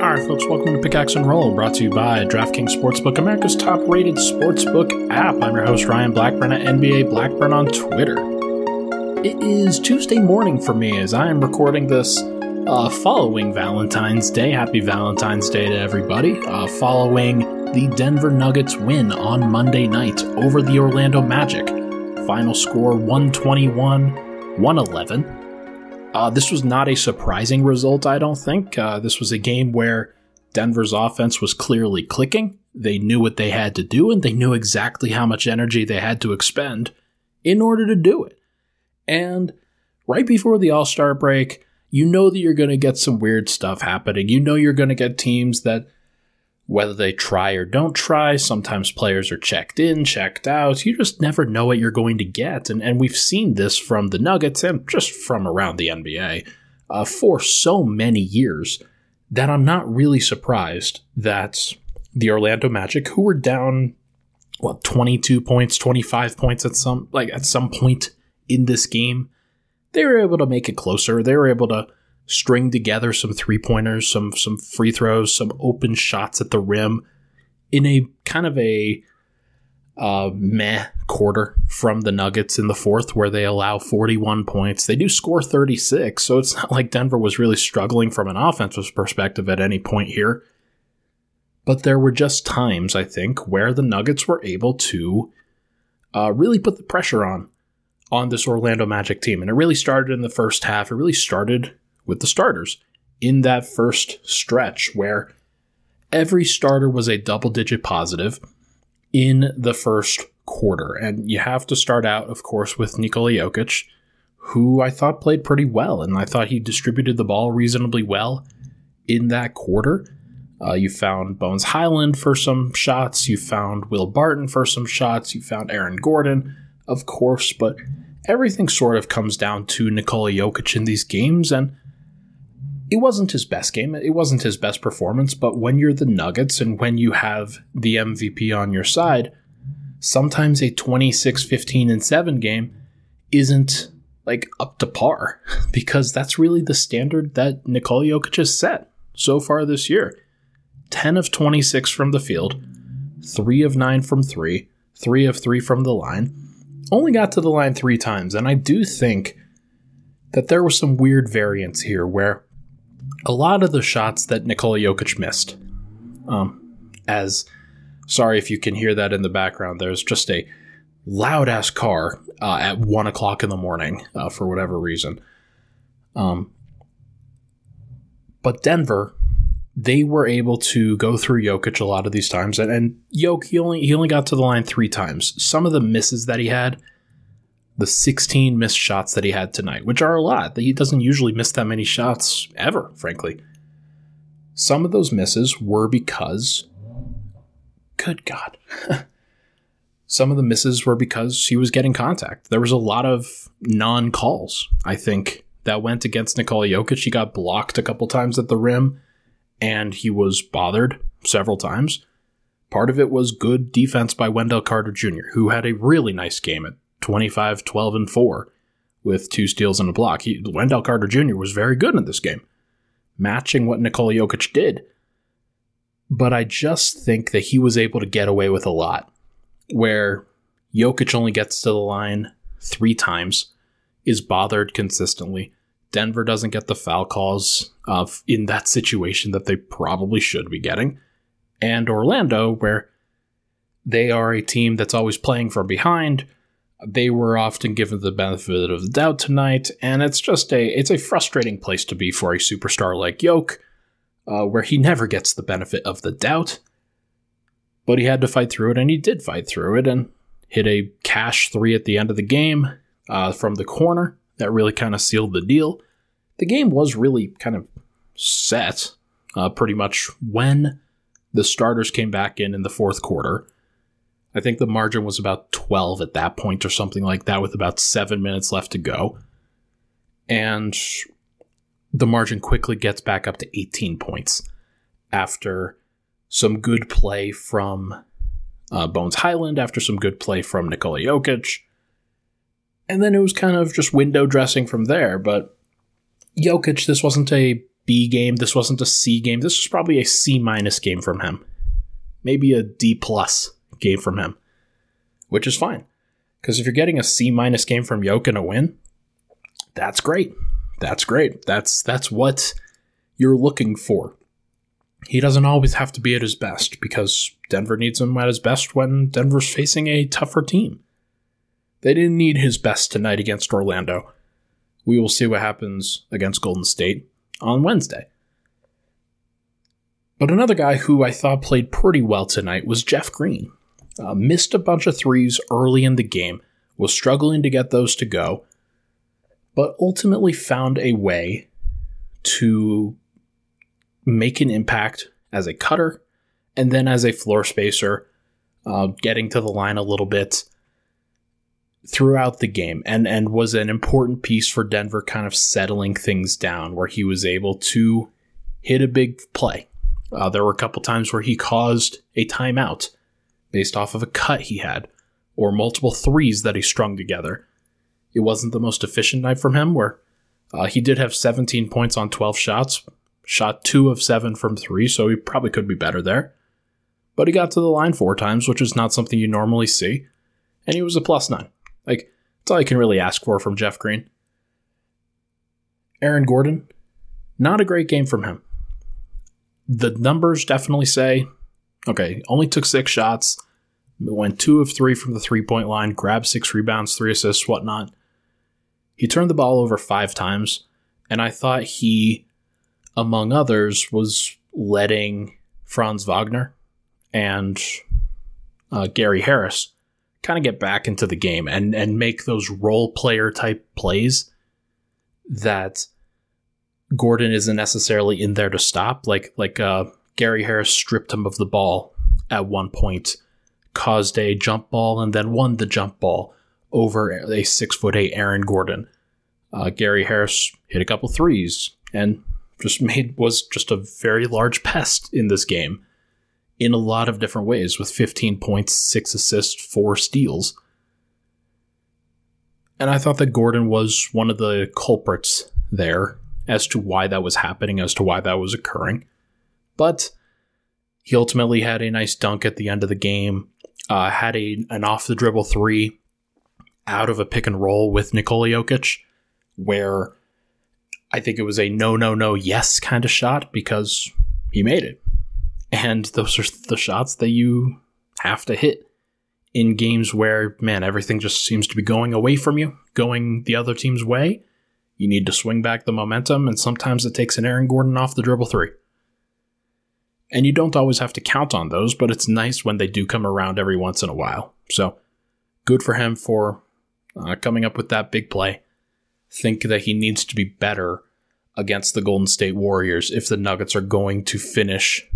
All right, folks, welcome to Pickaxe and Roll, brought to you by DraftKings Sportsbook, America's top-rated sportsbook app. I'm your host, Ryan Blackburn, at NBA Blackburn on Twitter. It is Tuesday morning for me as I am recording this following Valentine's Day. Happy Valentine's Day to everybody. Following the Denver Nuggets win on Monday night over the Orlando Magic. Final score 121-111. This was not a surprising result, I don't think. This was a game where Denver's offense was clearly clicking. They knew what they had to do, and they knew exactly how much energy they had to expend in order to do it. And right before the All-Star break, you know that you're going to get some weird stuff happening. You know you're going to get teams that, whether they try or don't try, sometimes players are checked in, checked out. You just never know what you're going to get. And we've seen this from the Nuggets and just from around the NBA for so many years that I'm not really surprised that the Orlando Magic, who were down, 22 points, 25 points at some point in this game, they were able to make it closer. They were able to string together some three-pointers, some free throws, some open shots at the rim in a kind of a meh quarter from the Nuggets in the fourth, where they allow 41 points. They do score 36, so it's not like Denver was really struggling from an offensive perspective at any point here. But there were just times, I think, where the Nuggets were able to really put the pressure on this Orlando Magic team. And it really started in the first half. It really started with the starters in that first stretch where every starter was a double-digit positive in the first quarter. And you have to start out, of course, with Nikola Jokic, who I thought played pretty well, and I thought he distributed the ball reasonably well in that quarter. You found Bones Highland for some shots. You found Will Barton for some shots. You found Aaron Gordon, of course, but everything sort of comes down to Nikola Jokic in these games, and it wasn't his best game. It wasn't his best performance, but when you're the Nuggets and when you have the MVP on your side, sometimes a 26, 15, and 7 game isn't up to par because that's really the standard that Nikola Jokic has set so far this year. 10 of 26 from the field, 3 of 9 from 3, 3 of 3 from the line. Only got to the line 3 times, and I do think that there was some weird variance here where a lot of the shots that Nikola Jokic missed, sorry if you can hear that in the background, there's just a loud-ass car at 1 o'clock in the morning for whatever reason. But Denver, they were able to go through Jokic a lot of these times, and he only got to the line 3 times. Some of the misses that he had, the 16 missed shots that he had tonight, which are a lot. He doesn't usually miss that many shots ever, frankly. Some of those misses were because, good God, some of the misses were because he was getting contact. There was a lot of non-calls, I think, that went against Nikola Jokic. He got blocked a couple times at the rim, and he was bothered several times. Part of it was good defense by Wendell Carter Jr., who had a really nice game at 25, 12, and 4 with 2 steals and a block. Wendell Carter Jr. was very good in this game, matching what Nikola Jokic did. But I just think that he was able to get away with a lot, where Jokic only gets to the line 3 times, is bothered consistently. Denver doesn't get the foul calls in that situation that they probably should be getting. And Orlando, where they are a team that's always playing from behind, They were often given the benefit of the doubt tonight, and it's just a frustrating place to be for a superstar like Jokic, where he never gets the benefit of the doubt. But he had to fight through it, and he did fight through it, and hit a cash three at the end of the game from the corner. That really kind of sealed the deal. The game was really kind of set pretty much when the starters came back in the fourth quarter. I think the margin was about 12 at that point or something like that, with about 7 minutes left to go. And the margin quickly gets back up to 18 points after some good play from Bones Highland, after some good play from Nikola Jokic. And then it was kind of just window dressing from there. But Jokic, this wasn't a B game. This wasn't a C game. This was probably a C- game from him. Maybe a D+ game from him, which is fine. Because if you're getting a C- game from Jokic and a win, that's great. That's great. That's what you're looking for. He doesn't always have to be at his best, because Denver needs him at his best when Denver's facing a tougher team. They didn't need his best tonight against Orlando. We will see what happens against Golden State on Wednesday. But another guy who I thought played pretty well tonight was Jeff Green. Missed a bunch of threes early in the game, was struggling to get those to go, but ultimately found a way to make an impact as a cutter and then as a floor spacer, getting to the line a little bit throughout the game, and was an important piece for Denver kind of settling things down, where he was able to hit a big play. There were a couple times where he caused a timeout based off of a cut he had or multiple threes that he strung together. It wasn't the most efficient night from him, where he did have 17 points on 12 shots, shot 2 of 7 from three, so he probably could be better there. But he got to the line 4 times, which is not something you normally see, and he was a +9. Like, that's all I can really ask for from Jeff Green. Aaron Gordon, not a great game from him. The numbers definitely say, okay, only took 6 shots, went 2 of 3 from the three-point line, grabbed 6 rebounds, 3 assists, whatnot. He turned the ball over 5 times, and I thought he, among others, was letting Franz Wagner and Gary Harris kind of get back into the game and make those role player type plays that Gordon isn't necessarily in there to stop. Like Gary Harris stripped him of the ball at one point, caused a jump ball, and then won the jump ball over a 6'8" Aaron Gordon. Gary Harris hit a couple threes and was just a very large pest in this game, in a lot of different ways, with 15 points, 6 assists, 4 steals. And I thought that Gordon was one of the culprits there as to why that was happening, as to why that was occurring. But he ultimately had a nice dunk at the end of the game, had an off-the-dribble three out of a pick-and-roll with Nikola Jokic, where I think it was a no, yes kind of shot, because he made it. And those are the shots that you have to hit in games where, man, everything just seems to be going away from you, going the other team's way. You need to swing back the momentum, and sometimes it takes an Aaron Gordon off the dribble three. And you don't always have to count on those, but it's nice when they do come around every once in a while. So good for him for coming up with that big play. Think that he needs to be better against the Golden State Warriors if the Nuggets are going to finish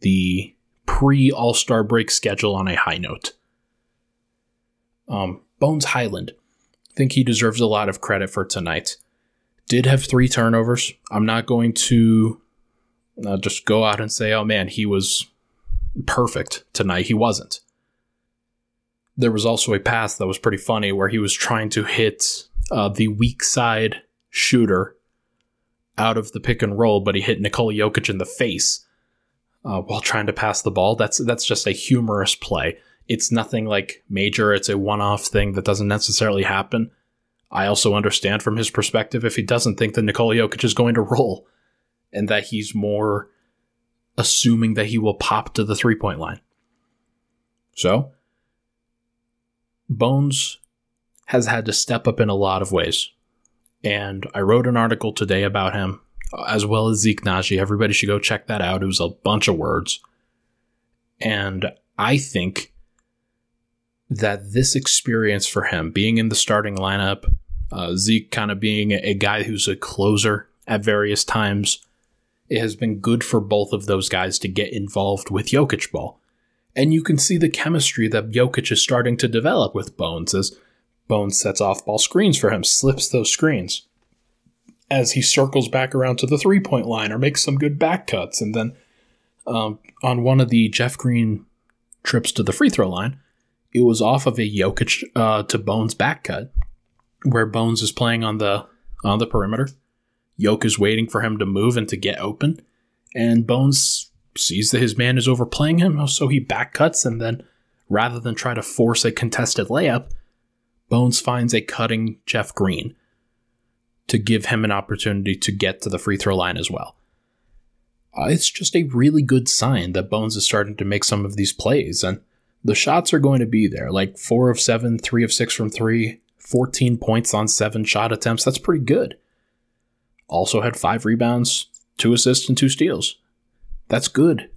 the pre-All-Star break schedule on a high note. Bones Highland, I think he deserves a lot of credit for tonight. Did have 3 turnovers. I'm not going to just go out and say, oh man, he was perfect tonight. He wasn't. There was also a pass that was pretty funny where he was trying to hit the weak side shooter out of the pick and roll, but he hit Nikola Jokic in the face while trying to pass the ball. That's just a humorous play. It's nothing like major. It's a one-off thing that doesn't necessarily happen. I also understand from his perspective if he doesn't think that Nikola Jokic is going to roll, and that he's more assuming that he will pop to the three-point line. So, Bones has had to step up in a lot of ways. And I wrote an article today about him, as well as Zeke Nnaji. Everybody should go check that out. It was a bunch of words. And I think that this experience for him, being in the starting lineup, Zeke kind of being a guy who's a closer at various times, it has been good for both of those guys to get involved with Jokic ball. And you can see the chemistry that Jokic is starting to develop with Bones as Bones sets off-ball screens for him, slips those screens as he circles back around to the three-point line or makes some good back cuts. And then on one of the Jeff Green trips to the free-throw line, it was off of a Jokic to Bones back cut where Bones is playing on the perimeter. Jokic is waiting for him to move and to get open, and Bones sees that his man is overplaying him, so he back cuts, and then rather than try to force a contested layup, Bones finds a cutting Jeff Green to give him an opportunity to get to the free throw line as well. It's just a really good sign that Bones is starting to make some of these plays, and the shots are going to be there, like 4 of 7, 3 of 6 from 3, 14 points on 7 shot attempts. That's pretty good. Also had 5 rebounds, 2 assists, and 2 steals. That's good.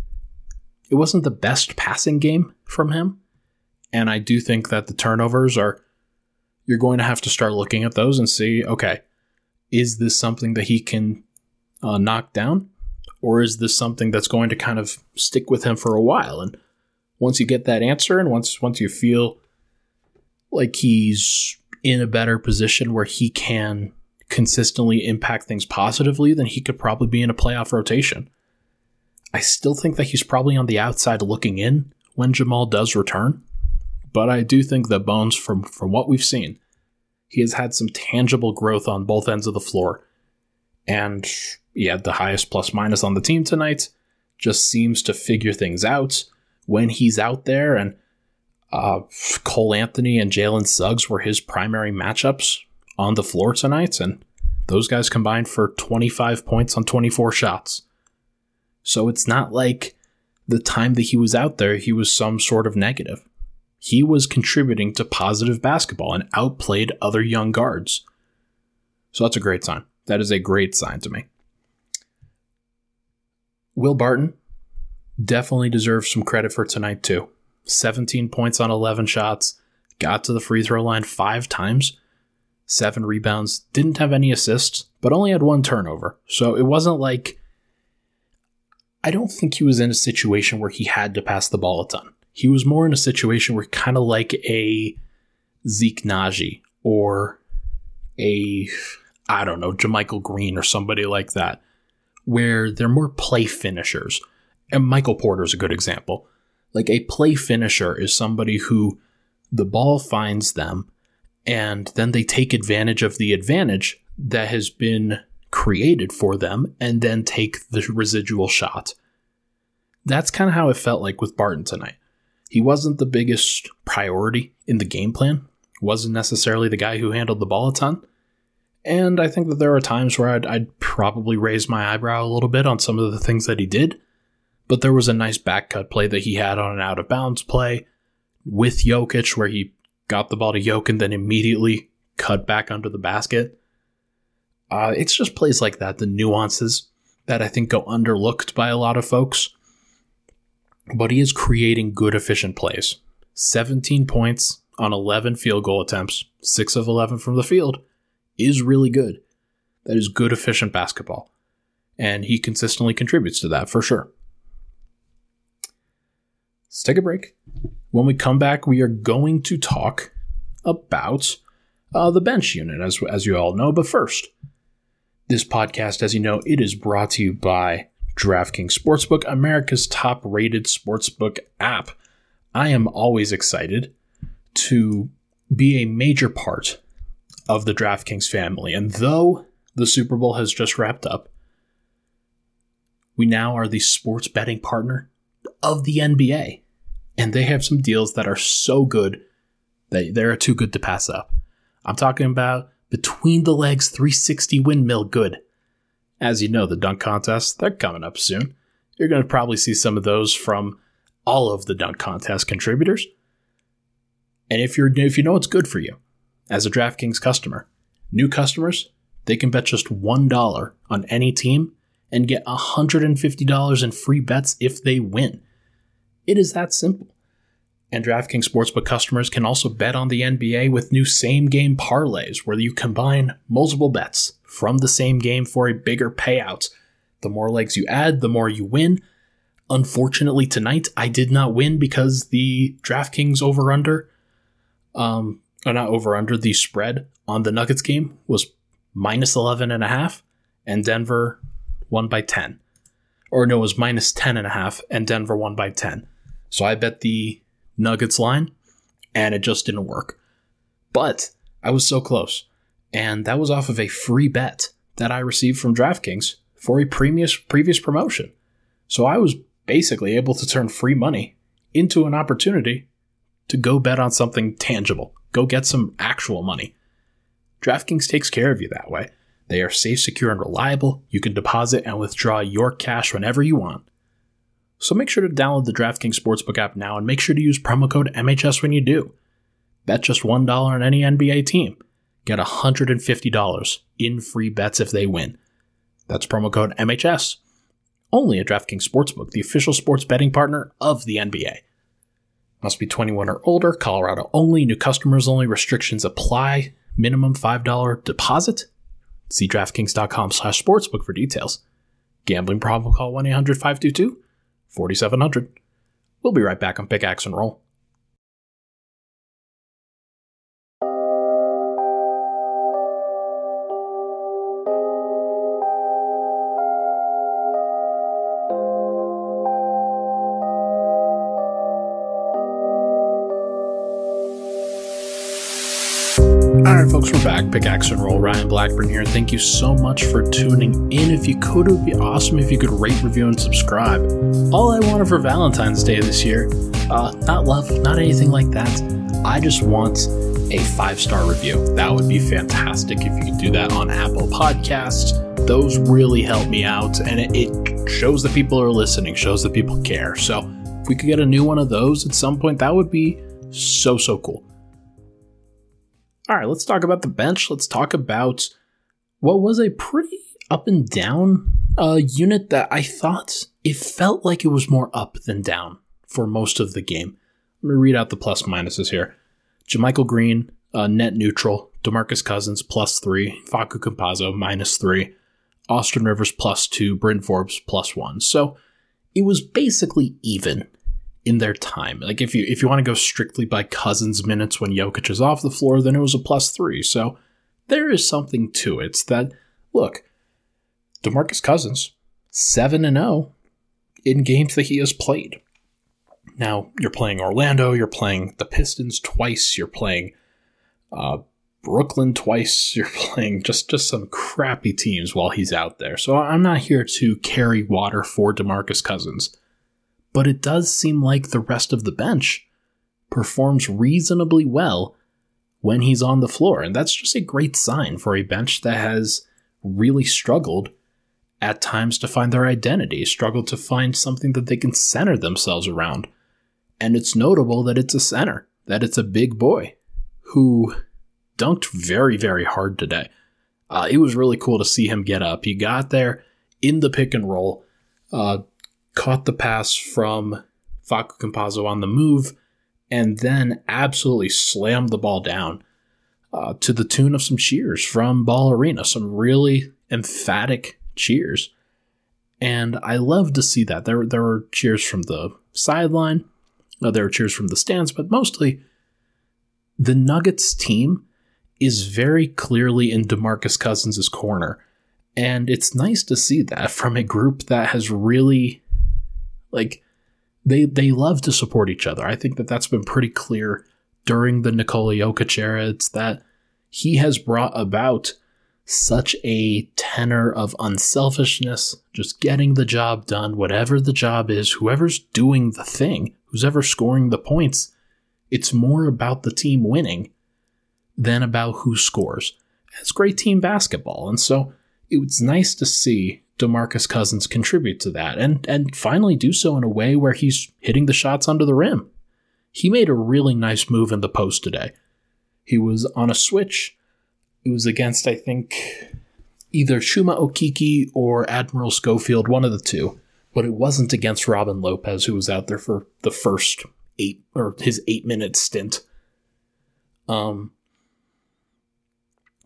It wasn't the best passing game from him, and I do think that the turnovers are, you're going to have to start looking at those and see, okay, is this something that he can knock down, or is this something that's going to kind of stick with him for a while? And once you get that answer, and once you feel like he's in a better position where he can consistently impact things positively, then he could probably be in a playoff rotation. I still think that he's probably on the outside looking in when Jamal does return, but I do think that Bones, from what we've seen, he has had some tangible growth on both ends of the floor, and he had the highest plus-minus on the team tonight, just seems to figure things out when he's out there, and Cole Anthony and Jalen Suggs were his primary matchups on the floor tonight, and those guys combined for 25 points on 24 shots. So it's not like the time that he was out there, he was some sort of negative. He was contributing to positive basketball and outplayed other young guards. So that's a great sign. That is a great sign to me. Will Barton definitely deserves some credit for tonight too. 17 points on 11 shots, got to the free throw line 5 times, 7 rebounds, didn't have any assists, but only had 1 turnover. So it wasn't like, I don't think he was in a situation where he had to pass the ball a ton. He was more in a situation where kind of like a Zeke Nnaji or a, I don't know, JaMychal Green or somebody like that, where they're more play finishers. And Michael Porter is a good example. Like a play finisher is somebody who the ball finds them and then they take advantage of the advantage that has been created for them and then take the residual shot. That's kind of how it felt like with Barton tonight. He wasn't the biggest priority in the game plan, wasn't necessarily the guy who handled the ball a ton, and I think that there are times where I'd probably raise my eyebrow a little bit on some of the things that he did, but there was a nice back cut play that he had on an out-of-bounds play with Jokic where he got the ball to Jokic and then immediately cut back under the basket. It's just plays like that, the nuances that I think go underlooked by a lot of folks. But he is creating good, efficient plays. 17 points on 11 field goal attempts, 6 of 11 from the field, is really good. That is good, efficient basketball. And he consistently contributes to that for sure. Let's take a break. When we come back, we are going to talk about the bench unit, as you all know. But first, this podcast, as you know, it is brought to you by DraftKings Sportsbook, America's top-rated sportsbook app. I am always excited to be a major part of the DraftKings family. And though the Super Bowl has just wrapped up, we now are the sports betting partner of the NBA. And they have some deals that are so good that they are too good to pass up. I'm talking about between-the-legs 360 windmill good. As you know, the dunk contests, they're coming up soon. You're going to probably see some of those from all of the dunk contest contributors. And if you know it's good for you, as a DraftKings customer. New customers, they can bet just $1 on any team and get $150 in free bets if they win. It is that simple. And DraftKings Sportsbook customers can also bet on the NBA with new same-game parlays where you combine multiple bets from the same game for a bigger payout. The more legs you add, the more you win. Unfortunately, tonight, I did not win because the DraftKings over-under, the spread on the Nuggets game was minus 11.5, and Denver won by 10. Or no, it was minus 10.5, and Denver won by 10. So I bet the Nuggets line, and it just didn't work. But I was so close, and that was off of a free bet that I received from DraftKings for a previous promotion. So I was basically able to turn free money into an opportunity to go bet on something tangible. Go get some actual money. DraftKings takes care of you that way. They are safe, secure, and reliable. You can deposit and withdraw your cash whenever you want. So make sure to download the DraftKings Sportsbook app now and make sure to use promo code MHS when you do. Bet just $1 on any NBA team. Get $150 in free bets if they win. That's promo code MHS. Only at DraftKings Sportsbook, the official sports betting partner of the NBA. Must be 21 or older, Colorado only, new customers only, restrictions apply, minimum $5 deposit. See DraftKings.com/sportsbook for details. Gambling problem, call 1-800-522-4700. We'll be right back on Pickaxe and Roll. Alright folks, we're back. Pickaxe and Roll. Ryan Blackburn here. Thank you so much for tuning in. If you could, it would be awesome if you could rate, review, and subscribe. All I wanted for Valentine's Day this year, not love, not anything like that. I just want a 5-star review. That would be fantastic if you could do that on Apple Podcasts. Those really help me out, and it shows that people are listening, shows that people care. So if we could get a new one of those at some point, that would be so cool. All right, let's talk about the bench. Let's talk about what was a pretty up and down unit that I thought it felt like it was more up than down for most of the game. Let me read out the plus minuses here. JaMychal Green, net neutral. DeMarcus Cousins, +3. Facu Campazzo, -3. Austin Rivers, +2. Bryn Forbes, +1. So it was basically even in their time. Like if you want to go strictly by Cousins minutes when Jokic is off the floor, then it was a +3. So there is something to it that, look, DeMarcus Cousins, 7-0 in games that he has played. Now, you're playing Orlando, you're playing the Pistons twice, you're playing Brooklyn twice, you're playing just some crappy teams while he's out there. So I'm not here to carry water for DeMarcus Cousins. But it does seem like the rest of the bench performs reasonably well when he's on the floor. And that's just a great sign for a bench that has really struggled at times to find their identity, struggled to find something that they can center themselves around. And it's notable that it's a center, that it's a big boy who dunked very, very hard today. It was really cool to see him get up. He got there in the pick and roll, caught the pass from Facu Campazzo on the move, and then absolutely slammed the ball down to the tune of some cheers from Ball Arena, some really emphatic cheers. And I love to see that. There were cheers from the sideline, there were cheers from the stands, but mostly the Nuggets team is very clearly in DeMarcus Cousins' corner. And it's nice to see that from a group that has really... like, they love to support each other. I think that's been pretty clear during the Nikola Jokic era. It's that he has brought about such a tenor of unselfishness, just getting the job done, whatever the job is, whoever's doing the thing, who's ever scoring the points, it's more about the team winning than about who scores. It's great team basketball. And so it was nice to see DeMarcus Cousins contribute to that and finally do so in a way where he's hitting the shots under the rim. He made a really nice move in the post today. He was on a switch. It was against, I think, either Shuma Okiki or Admiral Schofield, one of the two. But it wasn't against Robin Lopez, who was out there for the first his eight-minute stint.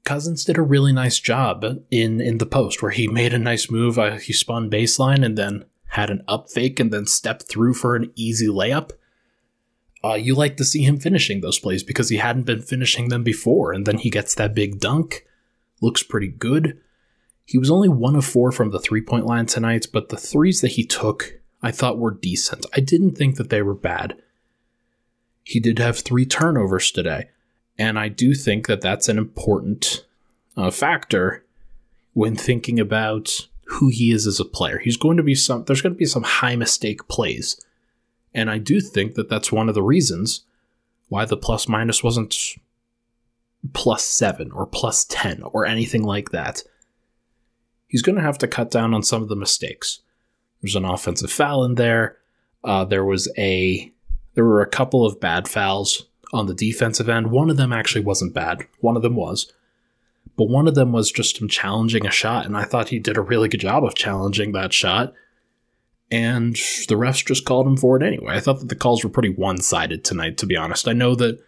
Cousins did a really nice job in the post where he made a nice move. He spun baseline and then had an up fake and then stepped through for an easy layup. You like to see him finishing those plays because he hadn't been finishing them before. And then he gets that big dunk. Looks pretty good. He was only 1 of 4 from the three-point line tonight, but the threes that he took I thought were decent. I didn't think that they were bad. He did have 3 turnovers today. And I do think that that's an important factor when thinking about who he is as a player. There's going to be some high mistake plays. And I do think that that's one of the reasons why the plus minus wasn't +7 or +10 or anything like that. He's going to have to cut down on some of the mistakes. There's an offensive foul in there. There were a couple of bad fouls on the defensive end. One of them actually wasn't bad. One of them was. But one of them was just him challenging a shot, and I thought he did a really good job of challenging that shot. And the refs just called him for it anyway. I thought that the calls were pretty one-sided tonight, to be honest. I know that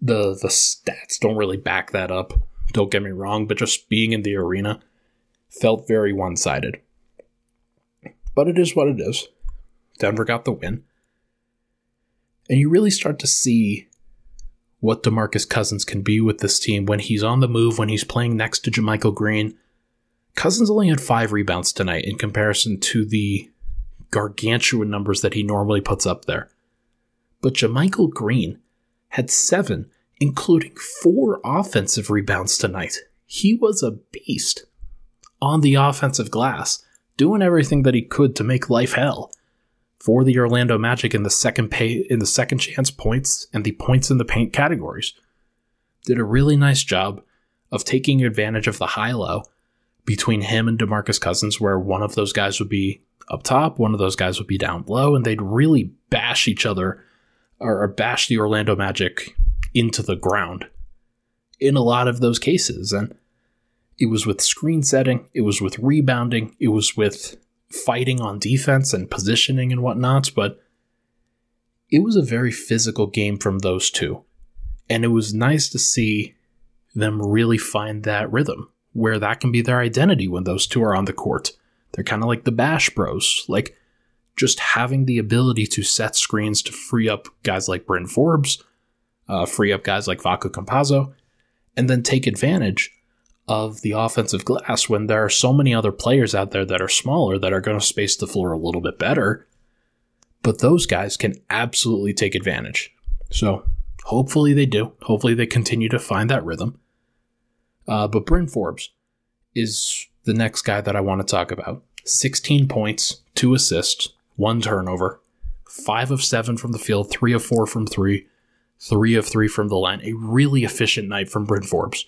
the stats don't really back that up, don't get me wrong, but just being in the arena felt very one-sided. But it is what it is. Denver got the win. And you really start to see what DeMarcus Cousins can be with this team when he's on the move, when he's playing next to JaMychal Green. Cousins only had 5 rebounds tonight in comparison to the gargantuan numbers that he normally puts up there. But JaMychal Green had 7, including 4 offensive rebounds tonight. He was a beast on the offensive glass, doing everything that he could to make life hell for the Orlando Magic in the second chance points and the points in the paint categories. Did a really nice job of taking advantage of the high-low between him and DeMarcus Cousins, where one of those guys would be up top, one of those guys would be down low, and they'd really bash each other or bash the Orlando Magic into the ground in a lot of those cases. And it was with screen setting, it was with rebounding, it was with fighting on defense and positioning and whatnot, but it was a very physical game from those two. And it was nice to see them really find that rhythm where that can be their identity when those two are on the court. They're kind of like the Bash Bros, like just having the ability to set screens to free up guys like Bryn Forbes, free up guys like Facu Campazzo, and then take advantage of the offensive glass when there are so many other players out there that are smaller that are going to space the floor a little bit better. But those guys can absolutely take advantage. So hopefully they do. Hopefully they continue to find that rhythm. But Bryn Forbes is the next guy that I want to talk about. 16 points, 2 assists, 1 turnover, 5 of 7 from the field, 3 of 4 from 3, 3 of 3 from the line. A really efficient night from Bryn Forbes.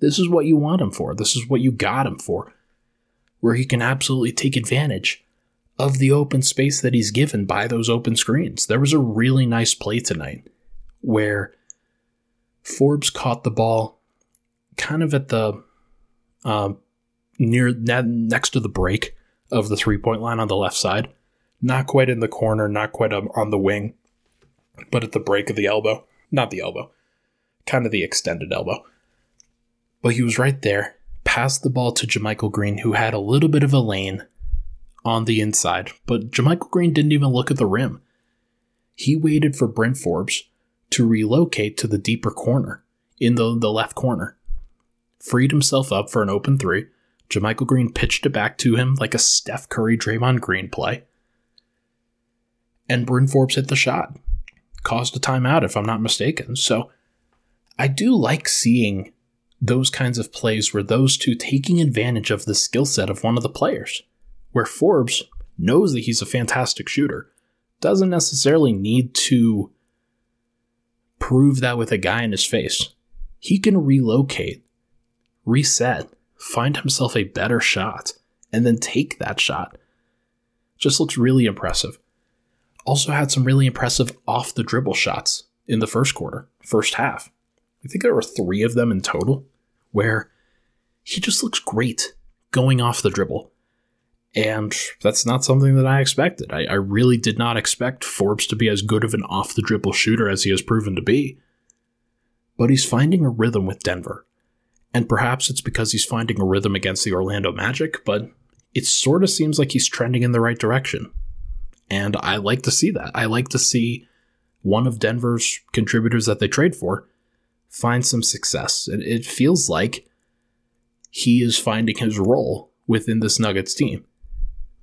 This is what you want him for. This is what you got him for, where he can absolutely take advantage of the open space that he's given by those open screens. There was a really nice play tonight where Forbes caught the ball kind of at the next to the break of the three-point line on the left side. Not quite in the corner, not quite on the wing, but at the break of the elbow. Not the elbow, kind of the extended elbow. But he was right there, passed the ball to JaMychal Green, who had a little bit of a lane on the inside. But JaMychal Green didn't even look at the rim. He waited for Bryn Forbes to relocate to the deeper corner, in the left corner. Freed himself up for an open three. JaMychal Green pitched it back to him like a Steph Curry, Draymond Green play. And Bryn Forbes hit the shot. Caused a timeout, if I'm not mistaken. So I do like seeing those kinds of plays where those two taking advantage of the skill set of one of the players, where Forbes knows that he's a fantastic shooter, doesn't necessarily need to prove that with a guy in his face. He can relocate, reset, find himself a better shot, and then take that shot. Just looks really impressive. Also had some really impressive off the dribble shots in the first half. I think there were three of them in total, where he just looks great going off the dribble. And that's not something that I expected. I really did not expect Forbes to be as good of an off-the-dribble shooter as he has proven to be. But he's finding a rhythm with Denver. And perhaps it's because he's finding a rhythm against the Orlando Magic, but it sort of seems like he's trending in the right direction. And I like to see that. I like to see one of Denver's contributors that they trade for find some success. And it feels like he is finding his role within this Nuggets team.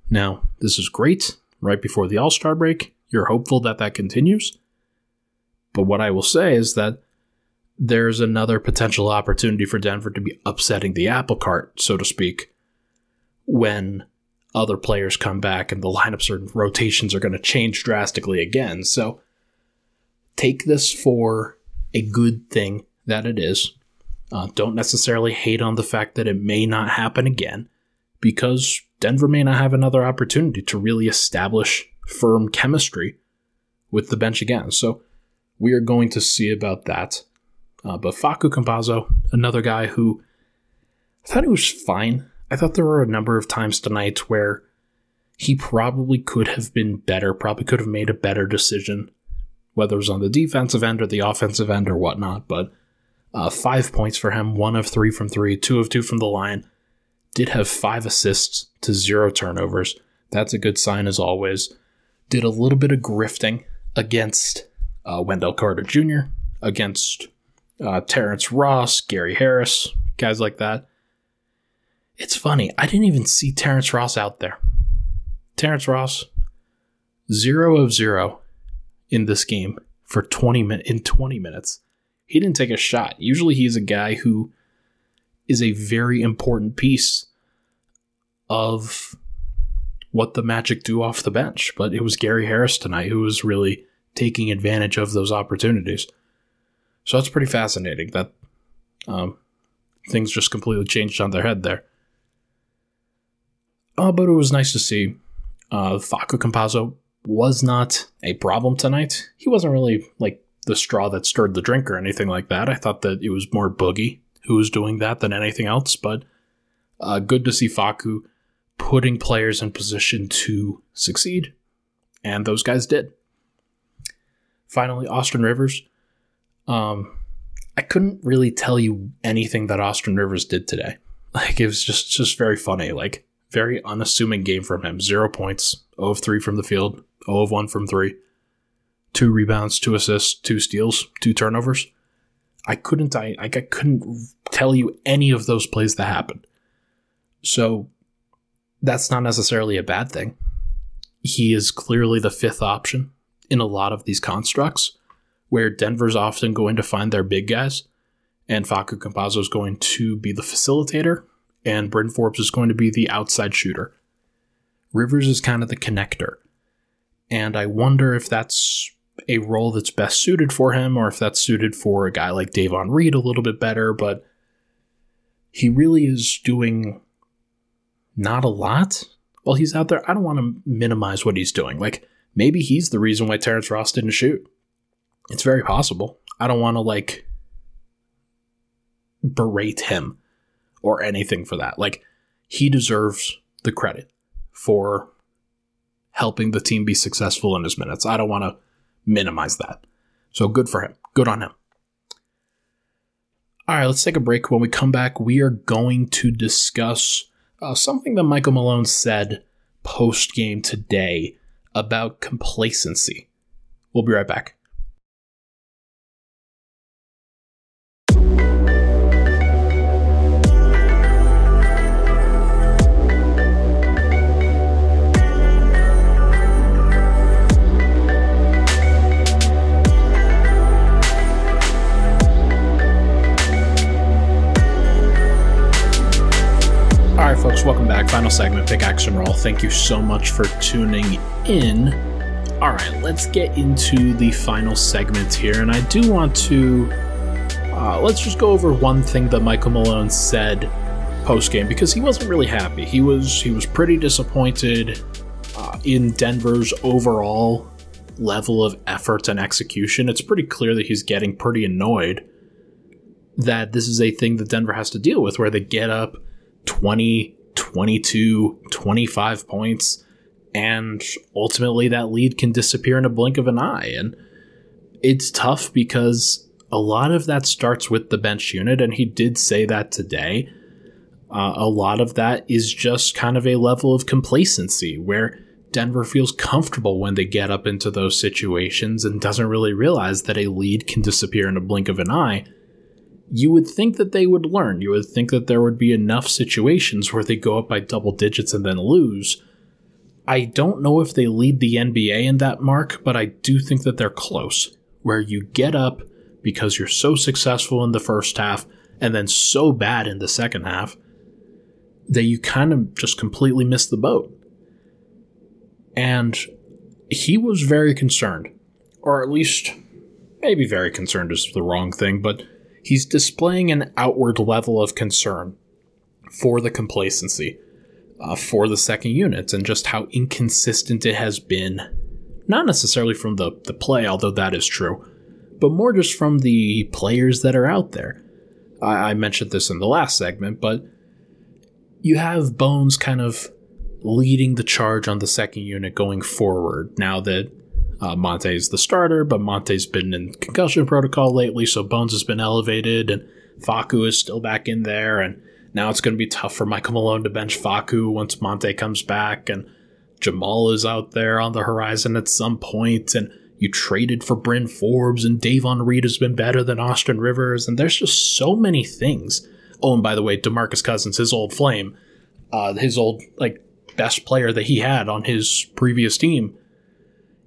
Now, this is great. Right before the All-Star break, you're hopeful that that continues. But what I will say is that there's another potential opportunity for Denver to be upsetting the apple cart, so to speak, when other players come back and the lineups or rotations are going to change drastically again. So take this for a good thing that it is. Don't necessarily hate on the fact that it may not happen again, because Denver may not have another opportunity to really establish firm chemistry with the bench again. So we are going to see about that. But Facu Campazzo, another guy who I thought he was fine. I thought there were a number of times tonight where he probably could have been better, probably could have made a better decision, whether it was on the defensive end or the offensive end or whatnot. But 5 points for him, 1 of 3 from three, 2 of 2 from the line. Did have 5 assists to 0 turnovers. That's a good sign as always. Did a little bit of grifting against Wendell Carter Jr., against Terrence Ross, Gary Harris, guys like that. It's funny, I didn't even see Terrence Ross out there. Terrence Ross, 0 of 0 in this game for 20 minutes. He didn't take a shot. Usually he's a guy who is a very important piece of what the Magic do off the bench. But it was Gary Harris tonight who was really taking advantage of those opportunities. So that's pretty fascinating that things just completely changed on their head there. But it was nice to see. Facu Campazzo was not a problem tonight. He wasn't really like the straw that stirred the drink or anything like that. I thought that it was more Boogie who was doing that than anything else. But good to see Facu putting players in position to succeed. And those guys did. Finally, Austin Rivers. I couldn't really tell you anything that Austin Rivers did today. Like, it was just very funny. Like, very unassuming game from him. 0 points, 0 of 3 from the field, 0 of 1 from 3. 2 rebounds, 2 assists, 2 steals, 2 turnovers. I couldn't tell you any of those plays that happened. So that's not necessarily a bad thing. He is clearly the fifth option in a lot of these constructs, where Denver's often going to find their big guys, and Facu Campazzo is going to be the facilitator, and Bryn Forbes is going to be the outside shooter. Rivers is kind of the connector, and I wonder if that's a role that's best suited for him, or if that's suited for a guy like Davon Reed a little bit better, but he really is doing not a lot while he's out there. I don't want to minimize what he's doing. Like, maybe he's the reason why Terrence Ross didn't shoot. It's very possible. I don't want to, like, berate him or anything for that. Like, he deserves the credit for helping the team be successful in his minutes. I don't want to minimize that. So good for him. Good on him. All right, let's take a break. When we come back, we are going to discuss something that Michael Malone said post-game today about complacency. We'll be right back. All right, folks, welcome back. Final segment, Pickaxe and Roll. Thank you so much for tuning in. All right, let's get into the final segment here. And I do want to, let's just go over one thing that Michael Malone said post-game, because he wasn't really happy. He was pretty disappointed in Denver's overall level of effort and execution. It's pretty clear that he's getting pretty annoyed that this is a thing that Denver has to deal with, where they get up 20, 22, 25 points, and ultimately that lead can disappear in a blink of an eye. And it's tough because a lot of that starts with the bench unit, and he did say that today. A lot of that is just kind of a level of complacency where Denver feels comfortable when they get up into those situations and doesn't really realize that a lead can disappear in a blink of an eye. You would think that they would learn. You would think that there would be enough situations where they go up by double digits and then lose. I don't know if they lead the NBA in that mark, but I do think that they're close, where you get up because you're so successful in the first half and then so bad in the second half that you kind of just completely miss the boat. And he was very concerned, or at least maybe very concerned is the wrong thing, but he's displaying an outward level of concern for the complacency for the second unit and just how inconsistent it has been, not necessarily from the play, although that is true, but more just from the players that are out there. I mentioned this in the last segment, but you have Bones kind of leading the charge on the second unit going forward now that Monte is the starter, but Monte's been in concussion protocol lately, so Bones has been elevated and Facu is still back in there, and now it's going to be tough for Michael Malone to bench Facu once Monte comes back, and Jamal is out there on the horizon at some point, and you traded for Bryn Forbes, and Davon Reed has been better than Austin Rivers, and there's just so many things. Oh, and by the way, DeMarcus Cousins, his old flame, his old best player that he had on his previous team,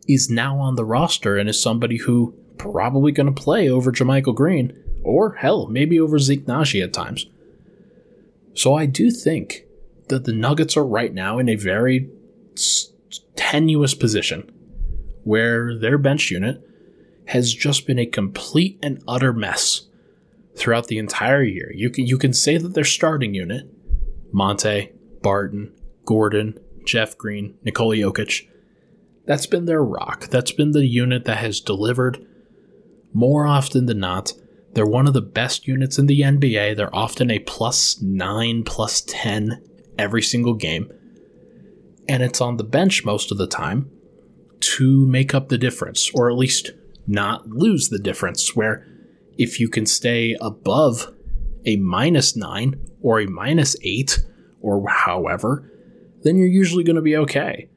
is now on the roster and is somebody who probably going to play over JaMychal Green, or hell, maybe over Zeke Nnaji at times. So I do think that the Nuggets are right now in a very tenuous position where their bench unit has just been a complete and utter mess throughout the entire year. You can say that their starting unit, Monte, Barton, Gordon, Jeff Green, Nikola Jokic, that's been their rock. That's been the unit that has delivered more often than not. They're one of the best units in the NBA. They're often a +9, +10 every single game. And it's on the bench most of the time to make up the difference, or at least not lose the difference, where if you can stay above a -9 or a -8 or however, then you're usually going to be okay.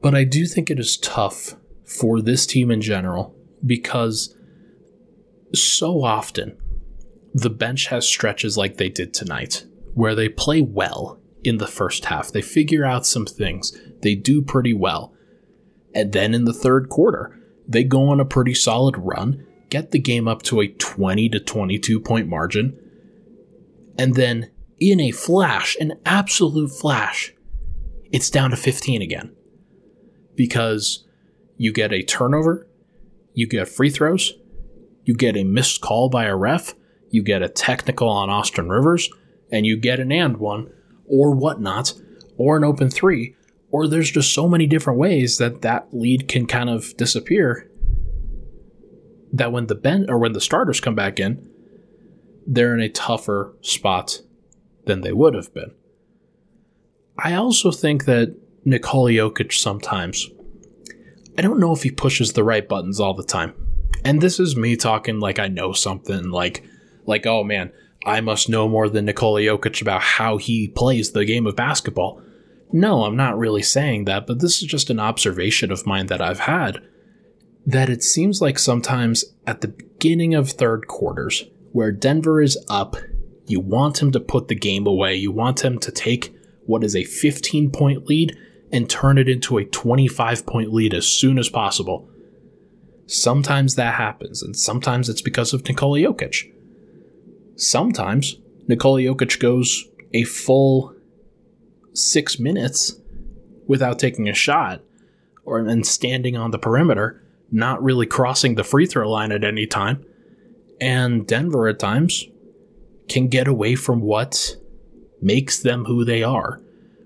But I do think it is tough for this team in general because so often the bench has stretches like they did tonight where they play well in the first half. They figure out some things. They do pretty well. And then in the third quarter, they go on a pretty solid run, get the game up to a 20 to 22 point margin, and then in a flash, an absolute flash, it's down to 15 again. Because you get a turnover, you get free throws, you get a missed call by a ref, you get a technical on Austin Rivers, and you get an and one, or whatnot, or an open three, or there's just so many different ways that lead can kind of disappear that when the bench or when the starters come back in, they're in a tougher spot than they would have been. I also think that Nikola Jokic sometimes, I don't know if he pushes the right buttons all the time. And this is me talking like I know something, like oh man, I must know more than Nikola Jokic about how he plays the game of basketball. No, I'm not really saying that, but this is just an observation of mine that I've had, that it seems like sometimes at the beginning of third quarters, where Denver is up, you want him to put the game away, you want him to take what is a 15-point lead and turn it into a 25-point lead as soon as possible. Sometimes that happens, and sometimes it's because of Nikola Jokic. Sometimes Nikola Jokic goes a full 6 minutes without taking a shot and standing on the perimeter, not really crossing the free throw line at any time, and Denver at times can get away from what makes them who they are,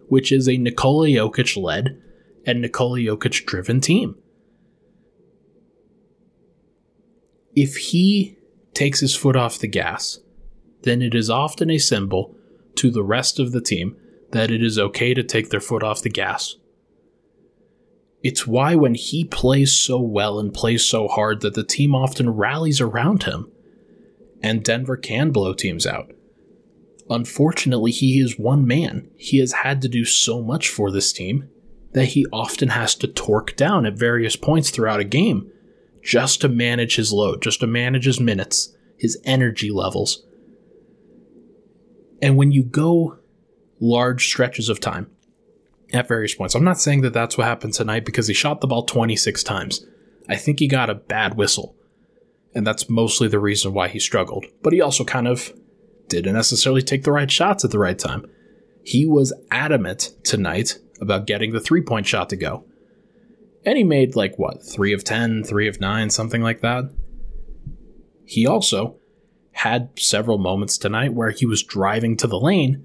which is a Nikola Jokic-led and Nikola Jokic-driven team. If he takes his foot off the gas, then it is often a symbol to the rest of the team that it is okay to take their foot off the gas. It's why when he plays so well and plays so hard that the team often rallies around him, and Denver can blow teams out. Unfortunately, he is one man. He has had to do so much for this team that he often has to torque down at various points throughout a game just to manage his load, just to manage his minutes, his energy levels. And when you go large stretches of time at various points, I'm not saying that that's what happened tonight because he shot the ball 26 times. I think he got a bad whistle, and that's mostly the reason why he struggled. But he also kind of didn't necessarily take the right shots at the right time. He was adamant tonight about getting the three-point shot to go. And he made, 3 of 10, 3 of 9, something like that. He also had several moments tonight where he was driving to the lane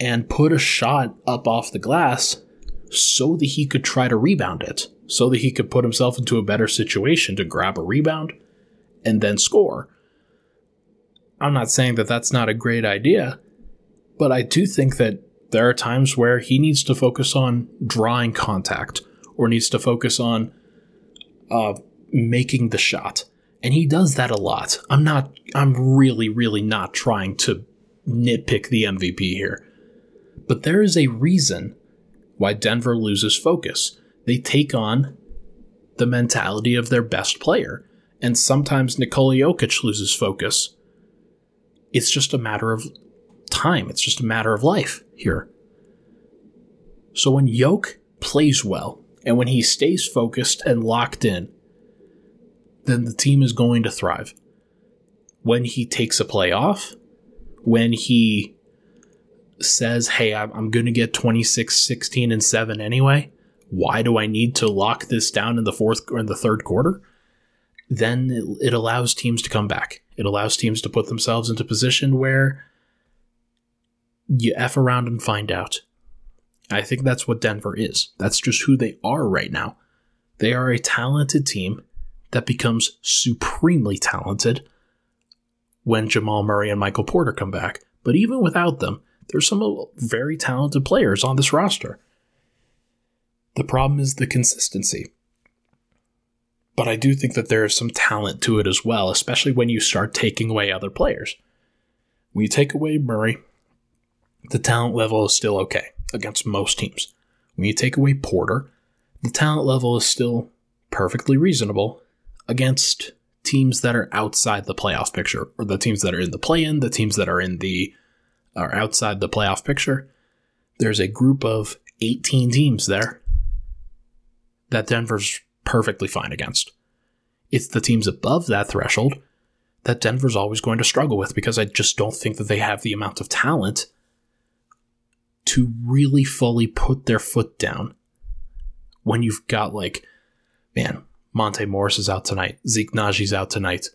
and put a shot up off the glass so that he could try to rebound it, so that he could put himself into a better situation to grab a rebound and then score. I'm not saying that that's not a great idea, but I do think that there are times where he needs to focus on drawing contact or needs to focus on making the shot. And he does that a lot. I'm really, really not trying to nitpick the MVP here. But there is a reason why Denver loses focus. They take on the mentality of their best player. And sometimes Nikola Jokic loses focus. It's just a matter of time. It's just a matter of life here. So when Jokic plays well, and when he stays focused and locked in, then the team is going to thrive. When he takes a play off, when he says, hey, I'm going to get 26, 16, and 7 anyway, why do I need to lock this down in the fourth or in the third quarter? Then it allows teams to come back. It allows teams to put themselves into position where you F around and find out. I think that's what Denver is. That's just who they are right now. They are a talented team that becomes supremely talented when Jamal Murray and Michael Porter come back. But even without them, there's some very talented players on this roster. The problem is the consistency. But I do think that there is some talent to it as well, especially when you start taking away other players. When you take away Murray, the talent level is still okay against most teams. When you take away Porter, the talent level is still perfectly reasonable against teams that are outside the playoff picture, or the teams that are in the play-in, the teams that are outside the playoff picture. There's a group of 18 teams there that Denver's perfectly fine against. It's the teams above that threshold that Denver's always going to struggle with, because I just don't think that they have the amount of talent to really fully put their foot down when you've got Monte Morris is out tonight. Zeke Nnaji's out tonight.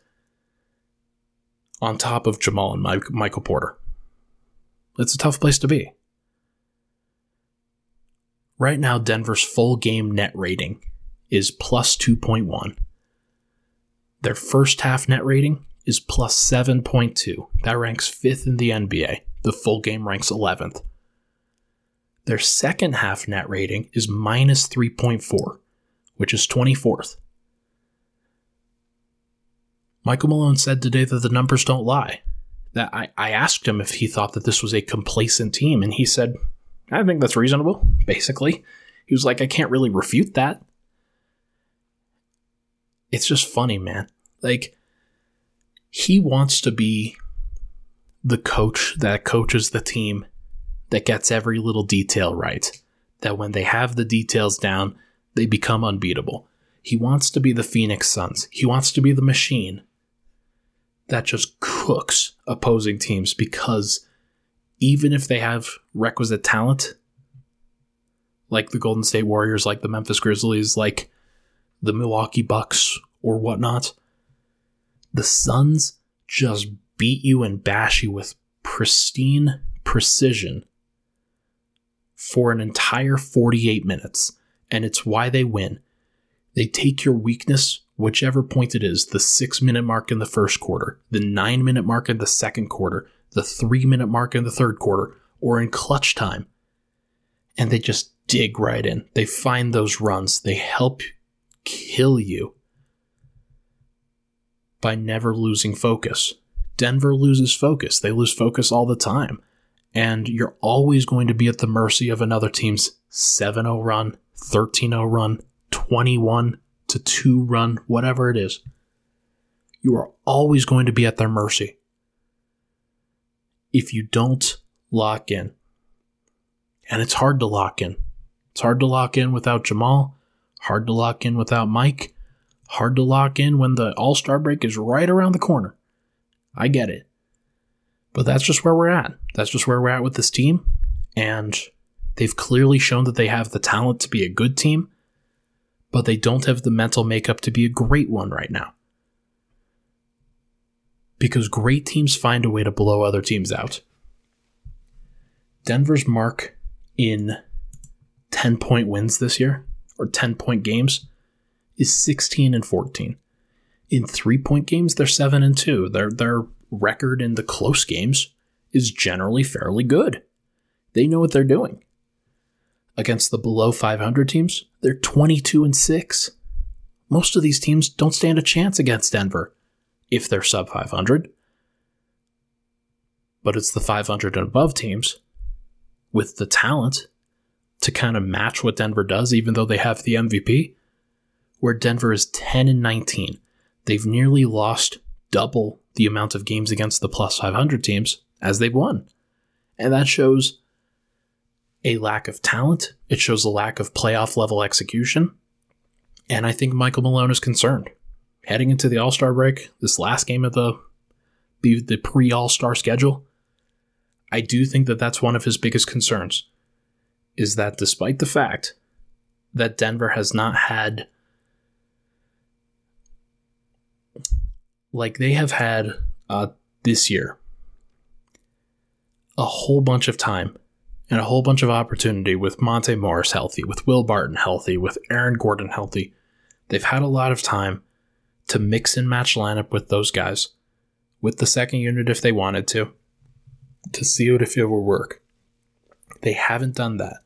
On top of Jamal and Michael Porter. It's a tough place to be. Right now, Denver's full game net rating is plus 2.1. Their first half net rating is plus 7.2. That ranks 5th in the NBA. The full game ranks 11th. Their second half net rating is minus 3.4, which is 24th. Michael Malone said today that the numbers don't lie. That I asked him if he thought that this was a complacent team, and he said, I think that's reasonable, basically. He was like, I can't really refute that. It's just funny, man. He wants to be the coach that coaches the team that gets every little detail right. That when they have the details down, they become unbeatable. He wants to be the Phoenix Suns. He wants to be the machine that just cooks opposing teams, because even if they have requisite talent, like the Golden State Warriors, like the Memphis Grizzlies, like the Milwaukee Bucks or whatnot, the Suns just beat you and bash you with pristine precision for an entire 48 minutes. And it's why they win. They take your weakness whichever point it is, the 6-minute mark in the first quarter, the 9-minute mark in the second quarter, the 3-minute mark in the third quarter, or in clutch time. And they just dig right in. They find those runs. They help kill you by never losing focus. Denver loses focus. They lose focus all the time. And you're always going to be at the mercy of another team's 7-0 run, 13-0 run, 21-2 run, whatever it is. You are always going to be at their mercy if you don't lock in. And it's hard to lock in. It's hard to lock in without Jamal, hard to lock in without Mike, hard to lock in when the All-Star break is right around the corner. I get it. But that's just where we're at. That's just where we're at with this team. And they've clearly shown that they have the talent to be a good team, but they don't have the mental makeup to be a great one right now. Because great teams find a way to blow other teams out. Denver's mark in 10-point wins this year, or 10-point games, is 16-14. In 3-point games, they're 7-2. Their record in the close games is generally fairly good. They know what they're doing. Against the below 500 teams, they're 22-6. Most of these teams don't stand a chance against Denver if they're sub 500. But it's the 500 and above teams with the talent to kind of match what Denver does, even though they have the MVP, where Denver is 10-19. They've nearly lost double the amount of games against the plus 500 teams as they've won. And that shows a lack of talent. It shows a lack of playoff level execution. And I think Michael Malone is concerned. Heading into the All-Star break, this last game of the pre-All-Star schedule, I do think that that's one of his biggest concerns, is that despite the fact that Denver has not had, like they have had this year, a whole bunch of time and a whole bunch of opportunity with Monte Morris healthy, with Will Barton healthy, with Aaron Gordon healthy. They've had a lot of time to mix and match lineup with those guys, with the second unit if they wanted to see if it will work. They haven't done that.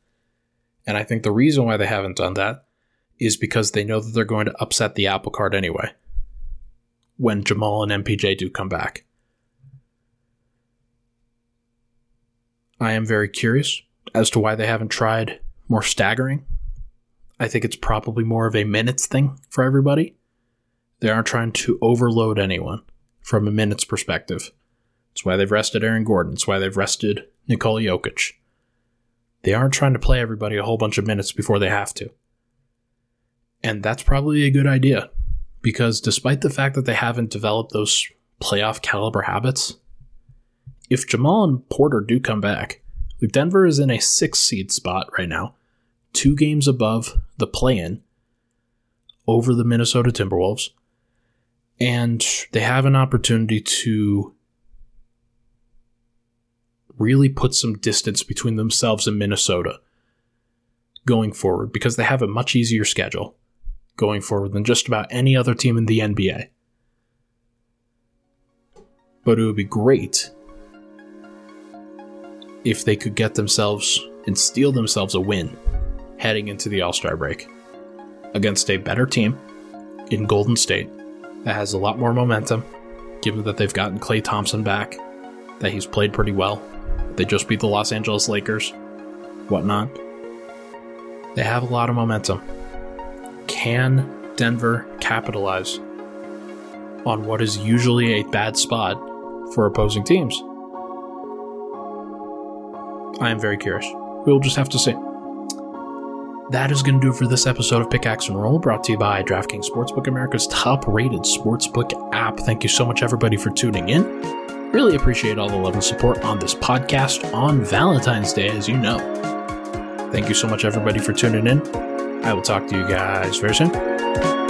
And I think the reason why they haven't done that is because they know that they're going to upset the apple cart anyway when Jamal and MPJ do come back. I am very curious as to why they haven't tried more staggering. I think it's probably more of a minutes thing for everybody. They aren't trying to overload anyone from a minutes perspective. It's why they've rested Aaron Gordon. It's why they've rested Nikola Jokic. They aren't trying to play everybody a whole bunch of minutes before they have to. And that's probably a good idea, because despite the fact that they haven't developed those playoff caliber habits, if Jamal and Porter do come back, Denver is in a 6th seed spot right now, 2 games above the play-in over the Minnesota Timberwolves, and they have an opportunity to really put some distance between themselves and Minnesota going forward, because they have a much easier schedule going forward than just about any other team in the NBA. But it would be great if they could get themselves and steal themselves a win heading into the All-Star break against a better team in Golden State that has a lot more momentum, given that they've gotten Klay Thompson back, that he's played pretty well. They just beat the Los Angeles Lakers, whatnot. They have a lot of momentum. Can Denver capitalize on what is usually a bad spot for opposing teams? I am very curious. We'll just have to see. That is going to do it for this episode of Pickaxe and Roll, brought to you by DraftKings Sportsbook, America's top-rated sportsbook app. Thank you so much, everybody, for tuning in. Really appreciate all the love and support on this podcast on Valentine's Day, as you know. Thank you so much, everybody, for tuning in. I will talk to you guys very soon.